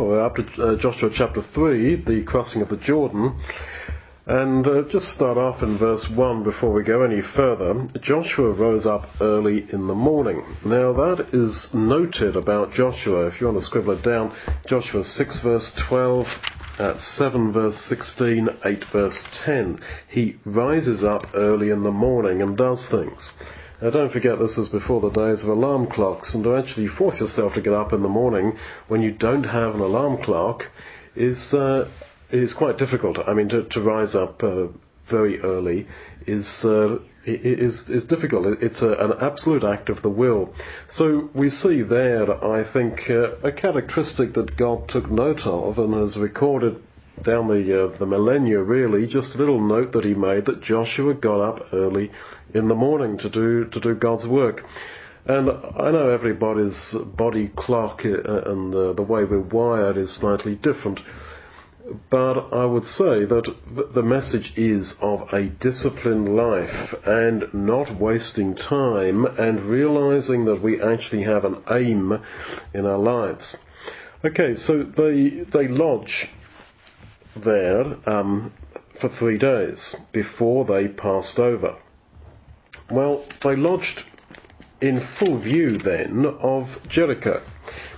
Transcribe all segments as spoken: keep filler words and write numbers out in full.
or after uh, Joshua chapter three, the crossing of the Jordan. And uh, just start off in verse one before we go any further. Joshua rose up early in the morning. Now that is noted about Joshua. If you want to scribble it down, Joshua six verse twelve, uh, seven verse sixteen, eight verse ten. He rises up early in the morning and does things. Now, don't forget, this is before the days of alarm clocks, and to actually force yourself to get up in the morning when you don't have an alarm clock is uh, is quite difficult. I mean, to, to rise up uh, very early is uh, is is difficult. It's a, an absolute act of the will. So we see there, I think, uh, a characteristic that God took note of and has recorded down the uh, the millennia, really, just a little note that he made that Joshua got up early in the morning to do to do God's work. And I know everybody's body clock and the, the way we're wired is slightly different, but I would say that the message is of a disciplined life and not wasting time and realizing that we actually have an aim in our lives. Okay, so they they lodge there um, for three days before they passed over. Well, they lodged in full view then of Jericho,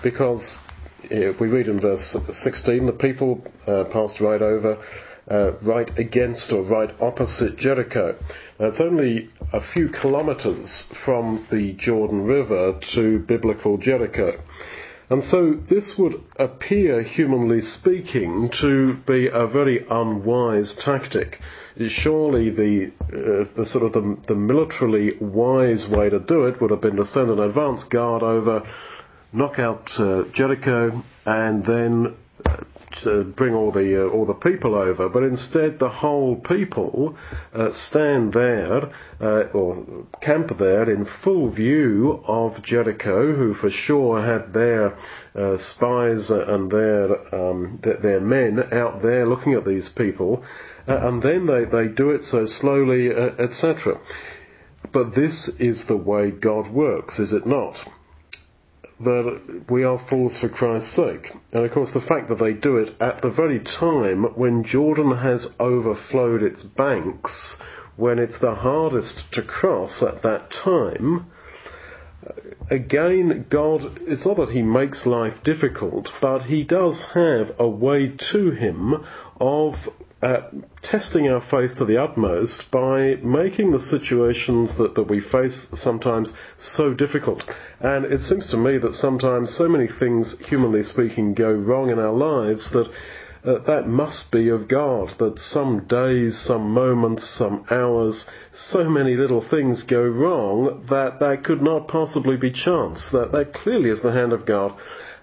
because if we read in verse sixteen, the people uh, passed right over, uh, right against or right opposite Jericho. Now, it's only a few kilometres from the Jordan River to biblical Jericho. And so this would appear, humanly speaking, to be a very unwise tactic. Surely the, uh, the sort of the, the militarily wise way to do it would have been to send an advance guard over, knock out uh, Jericho, and then uh, to bring all the uh, all the people over. But instead, the whole people uh, stand there uh, or camp there in full view of Jericho, who for sure had their uh, spies and their um, their men out there looking at these people, uh, and then they, they do it so slowly, uh, et cetera. But this is the way God works, is it not? That we are fools for Christ's sake. And of course the fact that they do it at the very time when Jordan has overflowed its banks, when it's the hardest to cross at that time, again, God, it's not that he makes life difficult, but he does have a way to him of uh, testing our faith to the utmost by making the situations that, that we face sometimes so difficult. And it seems to me that sometimes so many things, humanly speaking, go wrong in our lives that uh, that must be of God, that some days, some moments, some hours, so many little things go wrong that that could not possibly be chance, that that clearly is the hand of God.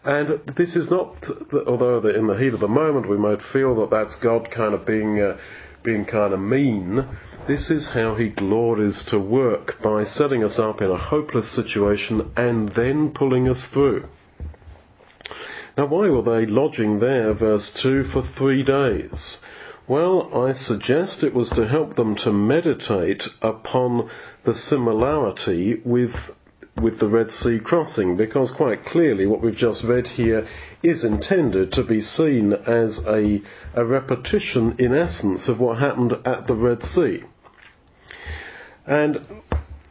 And this is not, although in the heat of the moment we might feel that that's God kind of being uh, being kind of mean, this is how he glories to work, by setting us up in a hopeless situation and then pulling us through. Now, why were they lodging there, verse two, for three days? Well, I suggest it was to help them to meditate upon the similarity with with the Red Sea crossing, because quite clearly what we've just read here is intended to be seen as a, a repetition in essence of what happened at the Red Sea. And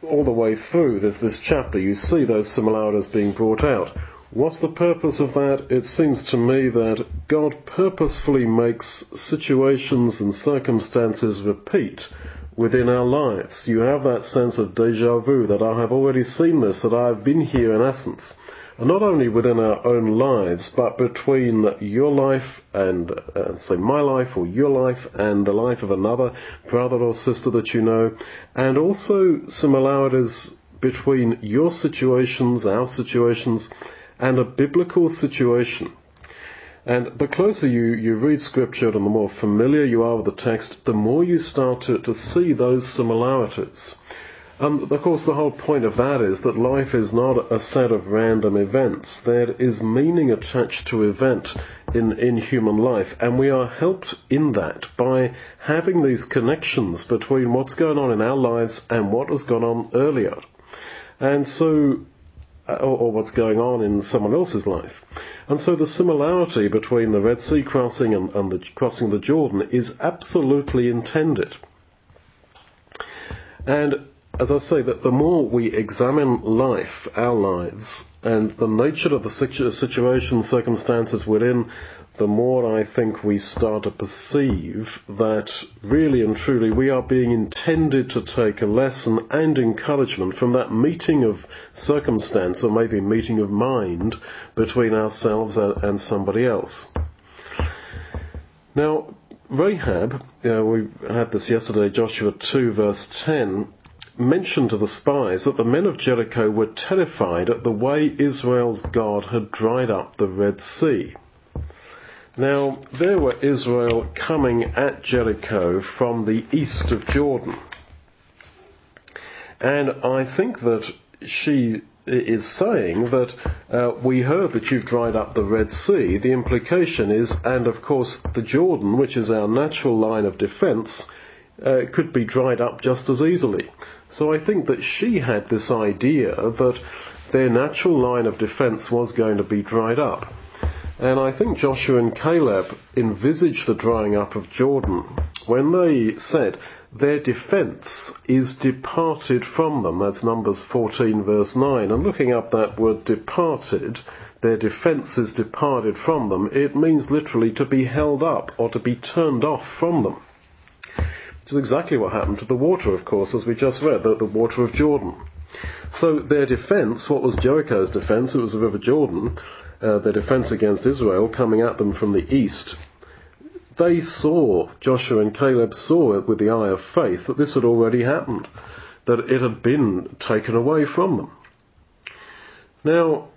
all the way through this, this chapter you see those similarities being brought out. What's the purpose of that? It seems to me that God purposefully makes situations and circumstances repeat within our lives. You have that sense of deja vu, that I have already seen this, that I have been here in essence. And not only within our own lives, but between your life and, uh, say, my life or your life and the life of another brother or sister that you know, and also similarities between your situations, our situations, and a biblical situation. And the closer you, you read Scripture and the more familiar you are with the text, the more you start to, to see those similarities. And of course the whole point of that is that life is not a set of random events. There is meaning attached to event in, in human life, and we are helped in that by having these connections between what's going on in our lives and what has gone on earlier. And so or, or what's going on in someone else's life. And so the similarity between the Red Sea crossing and, and the crossing the Jordan is absolutely intended. And as I say, that the more we examine life, our lives, and the nature of the situ- situation, circumstances we're in, the more I think we start to perceive that really and truly we are being intended to take a lesson and encouragement from that meeting of circumstance, or maybe meeting of mind, between ourselves and, and somebody else. Now, Rahab, uh, we had this yesterday, Joshua two verse ten, mentioned to the spies that the men of Jericho were terrified at the way Israel's God had dried up the Red Sea. Now, there were Israel coming at Jericho from the east of Jordan. And I think that she is saying that uh, we heard that you've dried up the Red Sea. The implication is, and of course the Jordan, which is our natural line of defense, uh, could be dried up just as easily. So I think that she had this idea that their natural line of defense was going to be dried up. And I think Joshua and Caleb envisaged the drying up of Jordan when they said their defense is departed from them. That's Numbers fourteen verse nine. And looking up that word departed, their defense is departed from them. It means literally to be held up or to be turned off from them. Which is exactly what happened to the water, of course, as we just read, the, the water of Jordan. So their defense, what was Jericho's defense? It was the River Jordan. Uh, their defense against Israel coming at them from the east, they saw, Joshua and Caleb saw it with the eye of faith, that this had already happened, that it had been taken away from them. Now,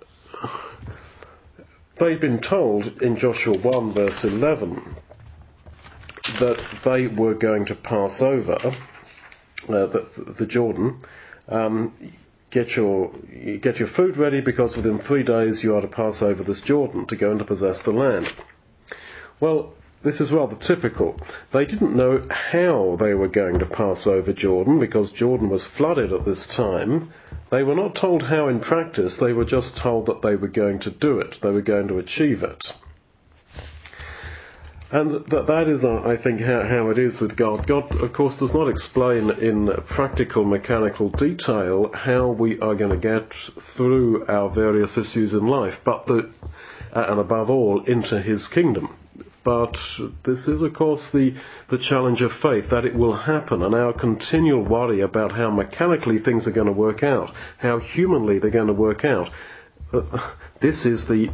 they'd been told in Joshua one verse eleven that they were going to pass over uh, the, the Jordan. Um, Get your get your food ready, because within three days you are to pass over this Jordan to go and to possess the land. Well, this is rather typical. They didn't know how they were going to pass over Jordan, because Jordan was flooded at this time. They were not told how in practice. They were just told that they were going to do it. They were going to achieve it. And that, that is, I think, how, how it is with God. God, of course, does not explain in practical, mechanical detail how we are going to get through our various issues in life, but the, and above all, into his kingdom. But this is, of course, the, the challenge of faith, that it will happen, and our continual worry about how mechanically things are going to work out, how humanly they're going to work out. This is the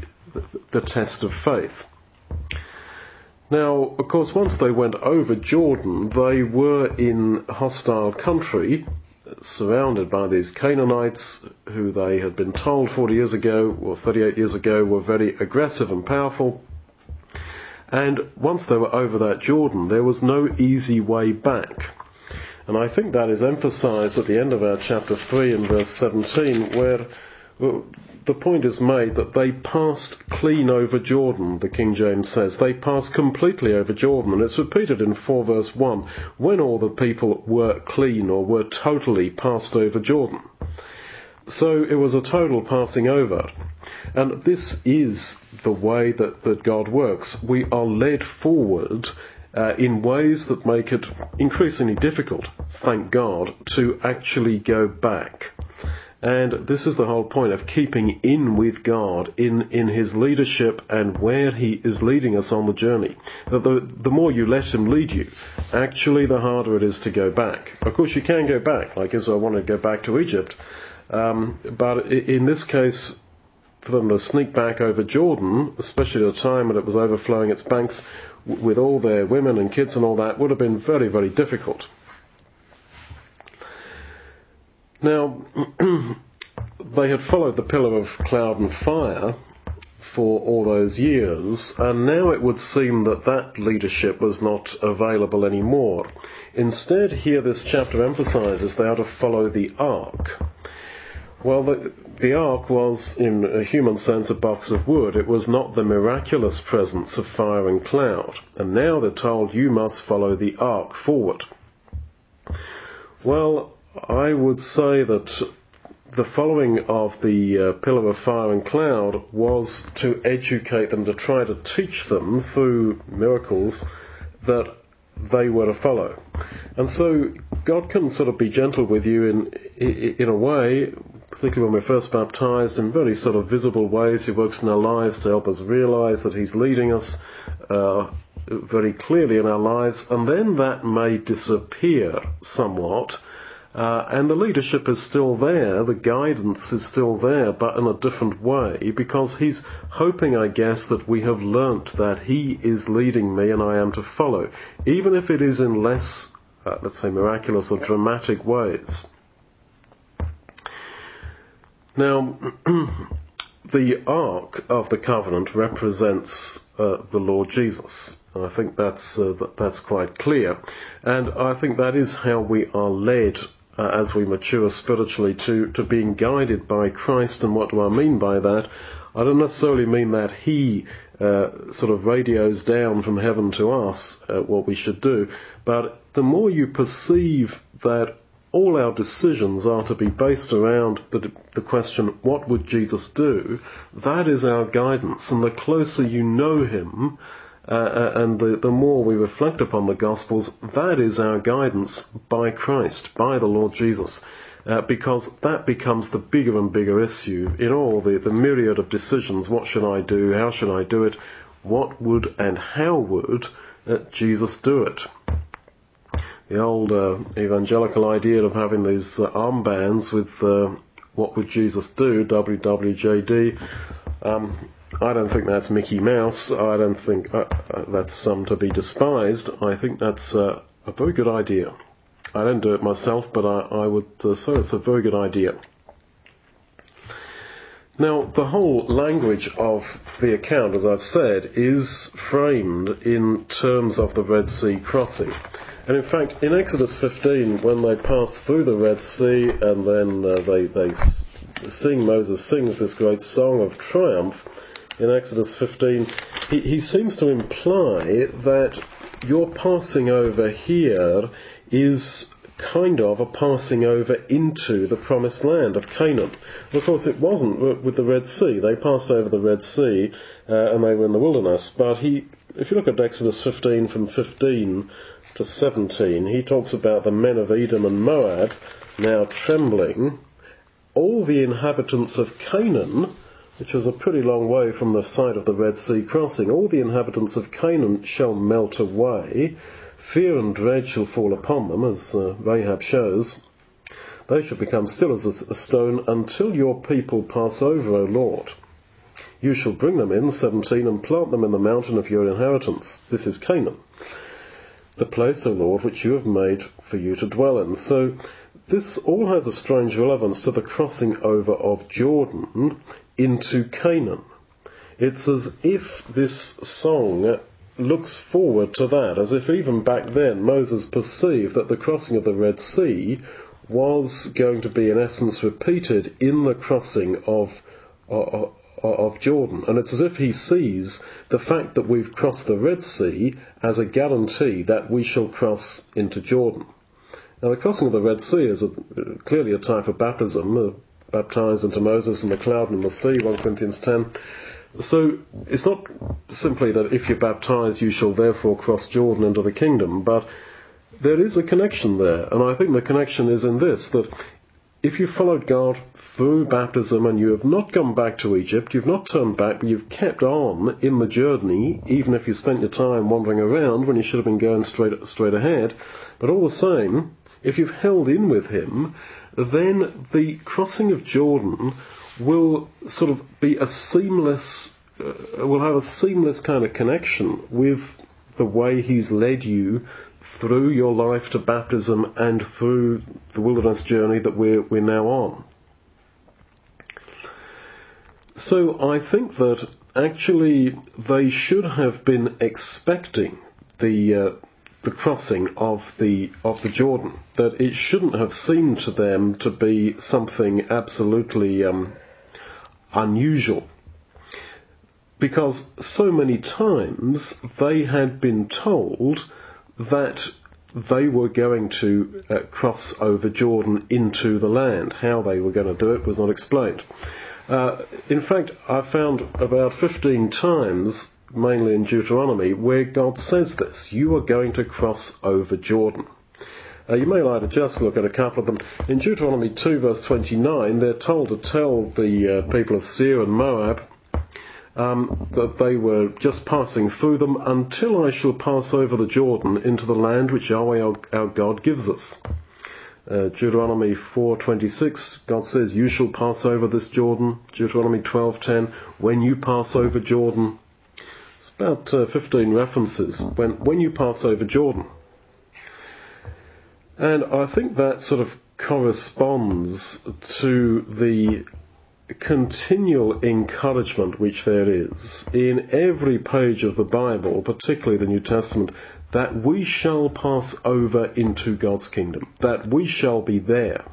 the test of faith. Now, of course, once they went over Jordan, they were in hostile country, surrounded by these Canaanites, who they had been told forty years ago, or thirty-eight years ago, were very aggressive and powerful. And once they were over that Jordan, there was no easy way back. And I think that is emphasized at the end of our chapter three and verse seventeen, where the point is made that they passed clean over Jordan, the King James says. They passed completely over Jordan. And it's repeated in four verse one, when all the people were clean, or were totally passed over Jordan. So it was a total passing over. And this is the way that, that God works. We are led forward uh, in ways that make it increasingly difficult, thank God, to actually go back. And this is the whole point of keeping in with God, in, in his leadership and where he is leading us on the journey. That the, the more you let him lead you, actually the harder it is to go back. Of course you can go back, like Israel wanted to go back to Egypt. Um, but in this case, for them to sneak back over Jordan, especially at a time when it was overflowing its banks with all their women and kids and all that, would have been very, very difficult. Now, they had followed the pillar of cloud and fire for all those years, and now it would seem that that leadership was not available anymore. Instead, here this chapter emphasizes they are to follow the ark. Well, the, the ark was, in a human sense, a box of wood. It was not the miraculous presence of fire and cloud. And now they're told, you must follow the ark forward. Well, I would say that the following of the uh, pillar of fire and cloud was to educate them, to try to teach them through miracles that they were to follow. And so God can sort of be gentle with you in in a way, particularly when we're first baptized, in very sort of visible ways. He works in our lives to help us realize that he's leading us uh, very clearly in our lives, and then that may disappear somewhat, uh, and the leadership is still there, the guidance is still there, but in a different way, because he's hoping, I guess, that we have learnt that he is leading me and I am to follow, even if it is in less, uh, let's say, miraculous or dramatic ways. Now, the Ark of the Covenant represents uh, the Lord Jesus. I think that's uh, th- that's quite clear. And I think that is how we are led uh, as we mature spiritually to, to being guided by Christ. And what do I mean by that? I don't necessarily mean that he uh, sort of radios down from heaven to us uh, what we should do. But the more you perceive that all our decisions are to be based around the, the question, what would Jesus do? That is our guidance. And the closer you know him, uh, and the, the more we reflect upon the Gospels, that is our guidance by Christ, by the Lord Jesus, uh, because that becomes the bigger and bigger issue in all the, the myriad of decisions. What should I do? How should I do it? What would and how would uh, Jesus do it? The old uh, evangelical idea of having these uh, armbands with uh, what would Jesus do, W W J D, um, I don't think that's Mickey Mouse. I don't think uh, uh, that's some to be despised. I think that's uh, a very good idea. I don't do it myself, but I, I would uh, say it's a very good idea. Now, the whole language of the account, as I've said, is framed in terms of the Red Sea crossing. And in fact, in Exodus fifteen, when they pass through the Red Sea and then uh, they, they sing, Moses sings this great song of triumph, in Exodus fifteen, he, he seems to imply that your passing over here is kind of a passing over into the promised land of Canaan. But of course, it wasn't with the Red Sea. They passed over the Red Sea uh, and they were in the wilderness. But he, if you look at Exodus fifteen from fifteen to seventeen, he talks about the men of Edom and Moab now trembling. All the inhabitants of Canaan, which was a pretty long way from the site of the Red Sea crossing, all the inhabitants of Canaan shall melt away. Fear and dread shall fall upon them, as uh, Rahab shows. They shall become still as a stone until your people pass over, O Lord. You shall bring them in, seventeen, and plant them in the mountain of your inheritance. This is Canaan, the place, O Lord, which you have made for you to dwell in. So this all has a strange relevance to the crossing over of Jordan into Canaan. It's as if this song looks forward to that, as if even back then Moses perceived that the crossing of the Red Sea was going to be in essence repeated in the crossing of of, of Jordan. And it's as if he sees the fact that we've crossed the Red Sea as a guarantee that we shall cross into Jordan. Now, the crossing of the Red Sea is a, clearly a type of baptism, uh, baptized into Moses in the cloud and the sea, First Corinthians ten. So it's not simply that if you're baptized you shall therefore cross Jordan into the kingdom, but there is a connection there. And I think the connection is in this, that if you followed God through baptism and you have not gone back to Egypt, you've not turned back, but you've kept on in the journey, even if you spent your time wandering around when you should have been going straight straight ahead. But all the same, if you've held in with him, then the crossing of Jordan will sort of be a seamless, uh, will have a seamless kind of connection with the way he's led you through your life to baptism and through the wilderness journey that we're, we're now on. So I think that actually they should have been expecting the uh, the crossing of the of the Jordan, that it shouldn't have seemed to them to be something absolutely um, unusual, because so many times they had been told that they were going to uh, cross over Jordan into the land. How they were going to do it was not explained. Uh, in fact, I found about fifteen times, mainly in Deuteronomy, where God says this, you are going to cross over Jordan. Uh, you may like to just look at a couple of them. In Deuteronomy two, verse twenty-nine, they're told to tell the uh, people of Seir and Moab um, that they were just passing through them until I shall pass over the Jordan into the land which Yahweh our, our God gives us. Uh, Deuteronomy four twenty-six, God says, you shall pass over this Jordan. Deuteronomy twelve ten, when you pass over Jordan. It's about uh, fifteen references, when, when you pass over Jordan. And I think that sort of corresponds to the continual encouragement which there is in every page of the Bible, particularly the New Testament, that we shall pass over into God's kingdom, that we shall be there.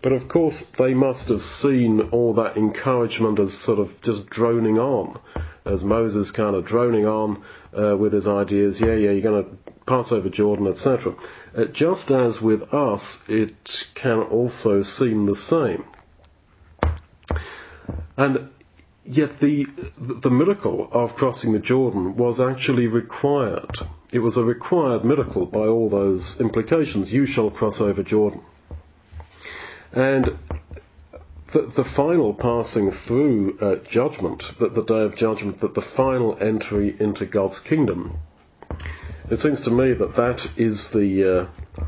But of course, they must have seen all that encouragement as sort of just droning on, as Moses kind of droning on uh, with his ideas, yeah, yeah, you're going to pass over Jordan, et cetera. Uh, just as with us, it can also seem the same. And yet the the miracle of crossing the Jordan was actually required. It was a required miracle by all those implications. You shall cross over Jordan. And the, the final passing through uh, judgment, the, the day of judgment, that the final entry into God's kingdom, it seems to me that that is the uh,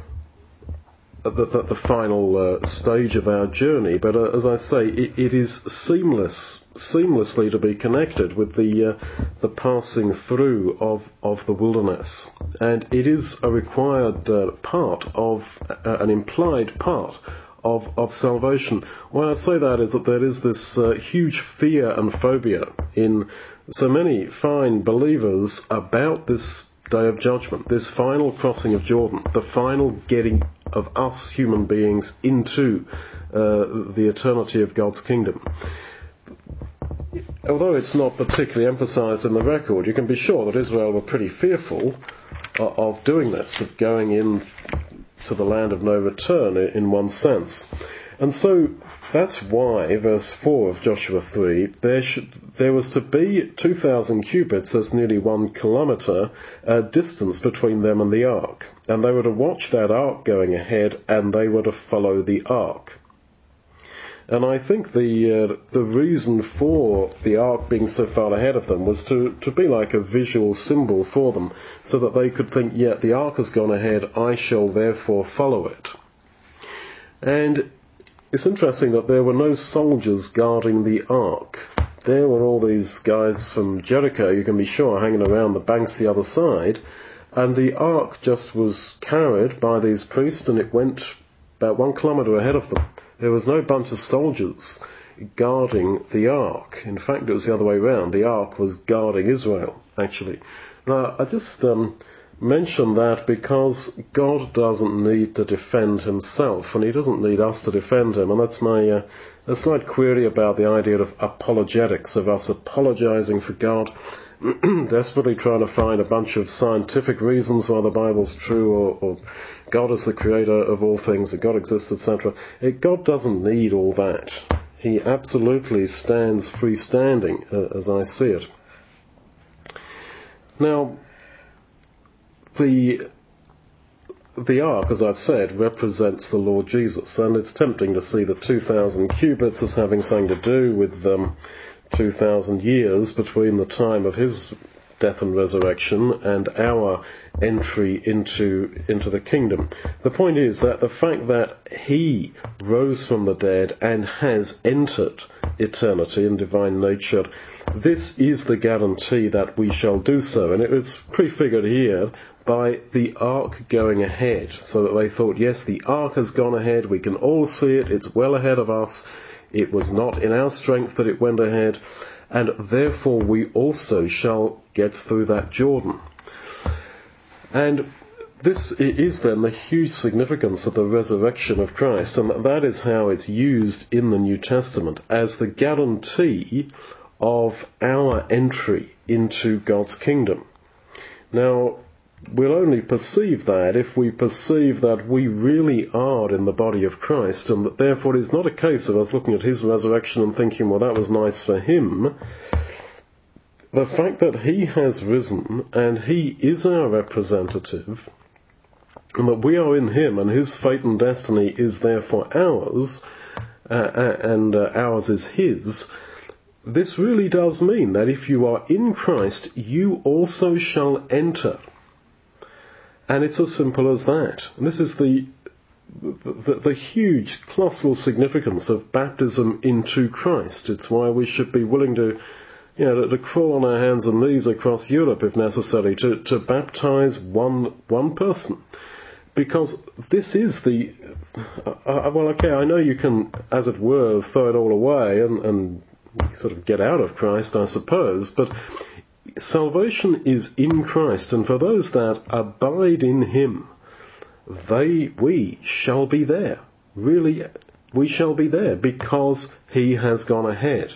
the, the, the final uh, stage of our journey. But uh, as I say, it, it is seamless, seamlessly to be connected with the uh, the passing through of, of the wilderness, and it is a required uh, part of uh, an implied part of of salvation. Why I say that is that there is this uh, huge fear and phobia in so many fine believers about this day of judgment, this final crossing of Jordan, the final getting of us human beings into uh, the eternity of God's kingdom. Although it's not particularly emphasized in the record, you can be sure that Israel were pretty fearful uh, of doing this, of going in to the land of no return in one sense. And so that's why, verse four of Joshua three, there should, there was to be two thousand cubits, that's nearly one kilometre, uh, distance between them and the ark. And they were to watch that ark going ahead, and they were to follow the ark. And I think the uh, the reason for the ark being so far ahead of them was to, to be like a visual symbol for them, so that they could think, yeah, the ark has gone ahead, I shall therefore follow it. And it's interesting that there were no soldiers guarding the ark. There were all these guys from Jericho, you can be sure, hanging around the banks the other side, and the ark just was carried by these priests, and it went about one kilometre ahead of them. There was no bunch of soldiers guarding the ark. In fact, it was the other way around. The ark was guarding Israel, actually. Now, I just um, mention that because God doesn't need to defend himself, and he doesn't need us to defend him. And that's my uh, a slight query about the idea of apologetics, of us apologizing for God, desperately trying to find a bunch of scientific reasons why the Bible's true, or, or God is the creator of all things, that God exists, et cetera. It, God doesn't need all that. He absolutely stands freestanding, uh, as I see it. Now, the the ark, as I've said, represents the Lord Jesus, and it's tempting to see the two thousand cubits as having something to do with um, two thousand years between the time of his death and resurrection and our entry into into the kingdom. The point is that the fact that he rose from the dead and has entered eternity and divine nature, this is the guarantee that we shall do so. And it was prefigured here by the ark going ahead, so that they thought, yes, the ark has gone ahead, we can all see it, it's well ahead of us, it was not in our strength that it went ahead, and therefore we also shall get through that Jordan. And this is then the huge significance of the resurrection of Christ, and that is how it's used in the New Testament, as the guarantee of our entry into God's kingdom. Now, We'll only perceive that if we perceive that we really are in the body of Christ, and that therefore it is not a case of us looking at his resurrection and thinking, well, that was nice for him. The fact that he has risen and he is our representative, and that we are in him and his fate and destiny is therefore ours, uh, and uh, ours is his, this really does mean that if you are in Christ, you also shall enter. And it's as simple as that. And this is the, the the huge, colossal significance of baptism into Christ. It's why we should be willing to, you know, to, to crawl on our hands and knees across Europe, if necessary, to, to baptize one one person. Because this is the, uh, well, okay, I know you can, as it were, throw it all away and, and sort of get out of Christ, I suppose, but salvation is in Christ, and for those that abide in him, they, we shall be there. Really, we shall be there because he has gone ahead.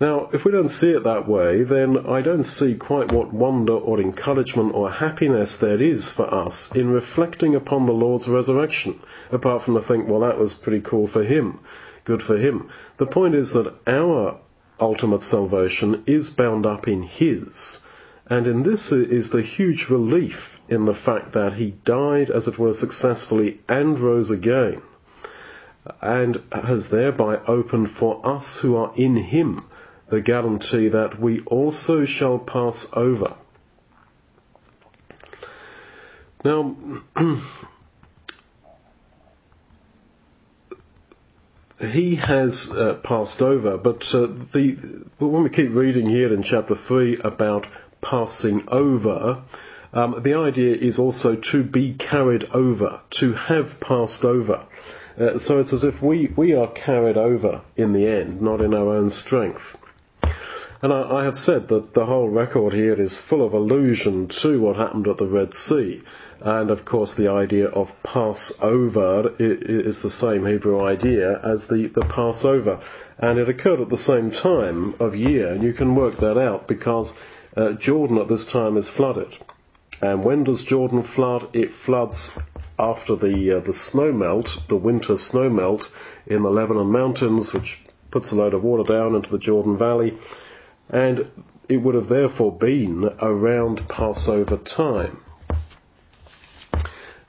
Now, if we don't see it that way, then I don't see quite what wonder or encouragement or happiness there is for us in reflecting upon the Lord's resurrection, apart from the think, well, that was pretty cool for him, good for him. The point is that our ultimate salvation is bound up in his, and in this is the huge relief in the fact that he died, as it were, successfully and rose again, and has thereby opened for us who are in him the guarantee that we also shall pass over. Now, he has uh, passed over, but uh, the when we keep reading here in chapter three about passing over, um, the idea is also to be carried over, to have passed over. Uh, so it's as if we, we are carried over in the end, not in our own strength. And I, I have said that the whole record here is full of allusion to what happened at the Red Sea. And of course the idea of Passover is the same Hebrew idea as the, the Passover. And it occurred at the same time of year, and you can work that out because uh, Jordan at this time is flooded. And when does Jordan flood? It floods after the uh, the snow melt, the winter snow melt in the Lebanon mountains, which puts a load of water down into the Jordan Valley. And it would have therefore been around Passover time.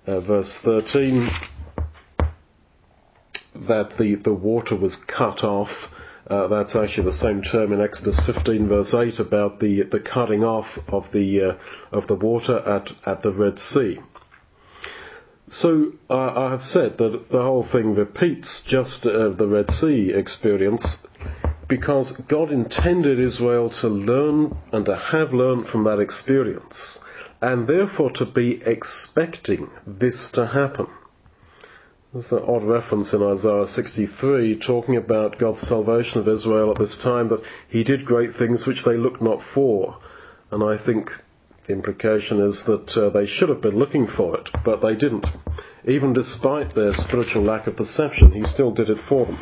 Uh, verse thirteen, that the, the water was cut off. Uh, that's actually the same term in Exodus fifteen, verse eight, about the, the cutting off of the uh, of the water at, at the Red Sea. So uh, I have said that the whole thing repeats just uh, the Red Sea experience, because God intended Israel to learn and to have learned from that experience, and therefore to be expecting this to happen. There's an odd reference in Isaiah sixty-three talking about God's salvation of Israel at this time, that he did great things which they looked not for. And I think the implication is that uh, they should have been looking for it, but they didn't. Even despite their spiritual lack of perception, he still did it for them.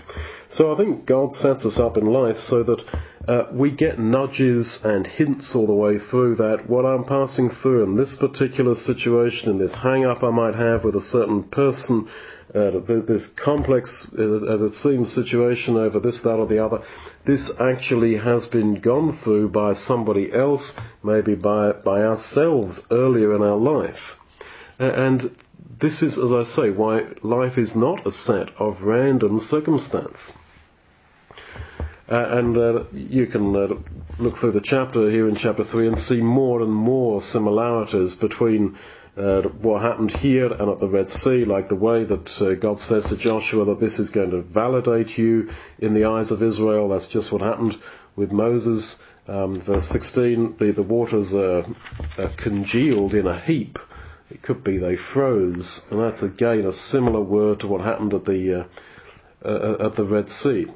So I think God sets us up in life so that uh, we get nudges and hints all the way through that what I'm passing through in this particular situation, in this hang-up I might have with a certain person, uh, this complex, as it seems, situation over this, that, or the other, this actually has been gone through by somebody else, maybe by, by ourselves earlier in our life. And this is, as I say, why life is not a set of random circumstance. Uh, and uh, you can uh, look through the chapter here in chapter three and see more and more similarities between uh, what happened here and at the Red Sea, like the way that uh, God says to Joshua that this is going to validate you in the eyes of Israel. That's just what happened with Moses. Um, verse sixteen, the, the waters are, are congealed in a heap. It could be they froze, and that's again a similar word to what happened at the uh, uh, at the Red Sea.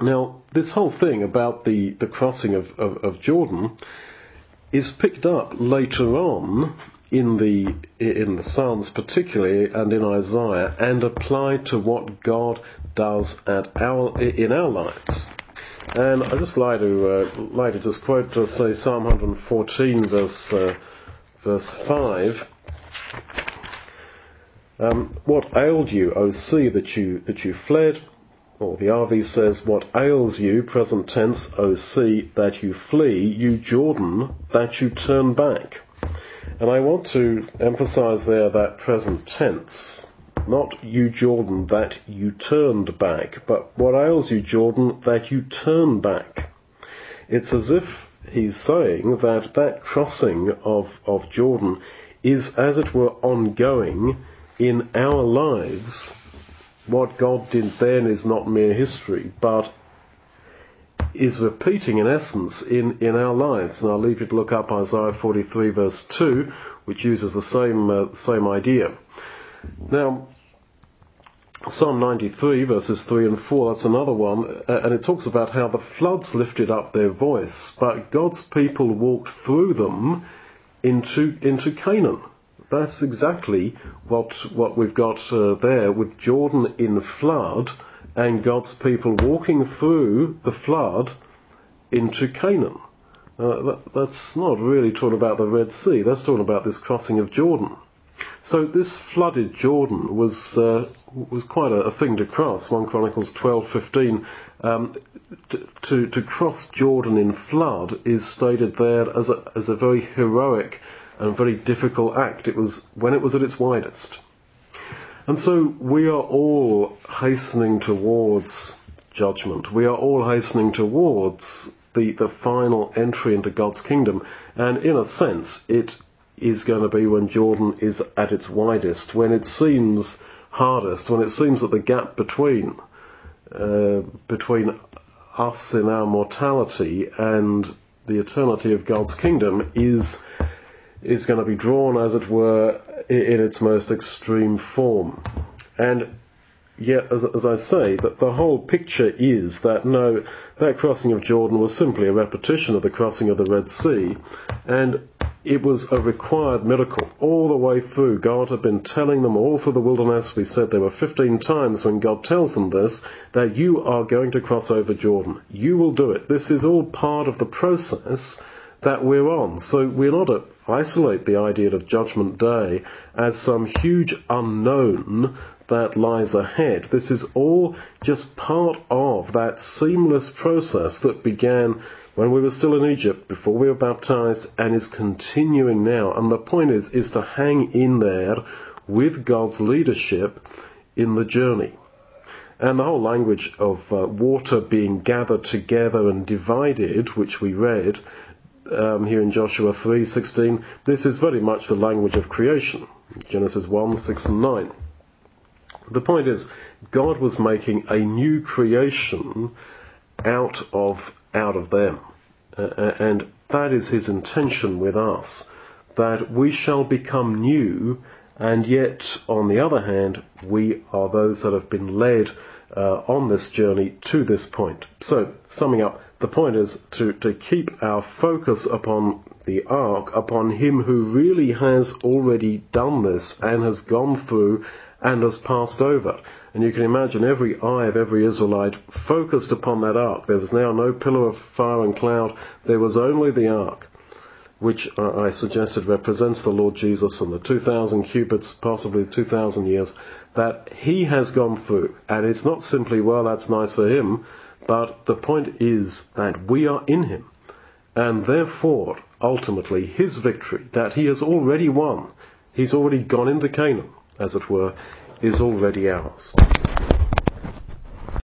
Now, this whole thing about the, the crossing of, of, of Jordan is picked up later on in the in the Psalms particularly, and in Isaiah, and applied to what God does at our in our lives. And I just like to uh, like to just quote, uh, say Psalm one hundred fourteen, verse. Uh, verse five. Um, what ailed you, O sea, that you that you fled? Or the R V says, what ails you, present tense, O sea, that you flee, you Jordan, that you turn back? And I want to emphasize there that present tense, not you Jordan, that you turned back, but what ails you, Jordan, that you turn back? It's as if he's saying that that crossing of, of Jordan is, as it were, ongoing in our lives. What God did then is not mere history, but is repeating in essence in, in our lives. And I'll leave you to look up Isaiah forty-three verse two, which uses the same uh, same idea. Now, Psalm ninety-three verses three and four, that's another one, and it talks about how the floods lifted up their voice, but God's people walked through them into into Canaan. That's exactly what what we've got uh, there, with Jordan in flood and God's people walking through the flood into Canaan. Uh, that, that's not really talking about the Red Sea. That's talking about this crossing of Jordan. So this flooded Jordan was uh, was quite a, a thing to cross. First Chronicles twelve fifteen. Um, t- to to cross Jordan in flood is stated there as a as a very heroic and very difficult act. It was when it was at its widest. And so we are all hastening towards judgment. We are all hastening towards the, the final entry into God's kingdom. And in a sense, it is going to be when Jordan is at its widest, when it seems hardest, when it seems that the gap between uh, between us in our mortality and the eternity of God's kingdom is is going to be drawn, as it were, in its most extreme form. And yet, as, as I say, that the whole picture is that, no, that crossing of Jordan was simply a repetition of the crossing of the Red Sea, and it was a required miracle all the way through. God had been telling them all through the wilderness. We said there were fifteen times when God tells them this, that you are going to cross over Jordan. You will do it. This is all part of the process that we're on. So we're not at isolate the idea of Judgment Day as some huge unknown that lies ahead. This is all just part of that seamless process that began when we were still in Egypt, before we were baptized, and is continuing now. And the point is, is to hang in there with God's leadership in the journey. And the whole language of uh, water being gathered together and divided, which we read, Um, here in Joshua three sixteen, this is very much the language of creation, Genesis one, six and nine. The point is, God was making a new creation out of out of them, uh, and that is his intention with us, that we shall become new, and yet, on the other hand, we are those that have been led uh, on this journey to this point. So, summing up, the point is to, to keep our focus upon the ark, upon him who really has already done this and has gone through and has passed over. And you can imagine every eye of every Israelite focused upon that ark. There was now no pillar of fire and cloud. There was only the ark, which I suggested represents the Lord Jesus and the two thousand cubits, possibly two thousand years, that he has gone through. And it's not simply, well, that's nice for him. But the point is that we are in him, and therefore, ultimately, his victory, that he has already won, he's already gone into Canaan, as it were, is already ours.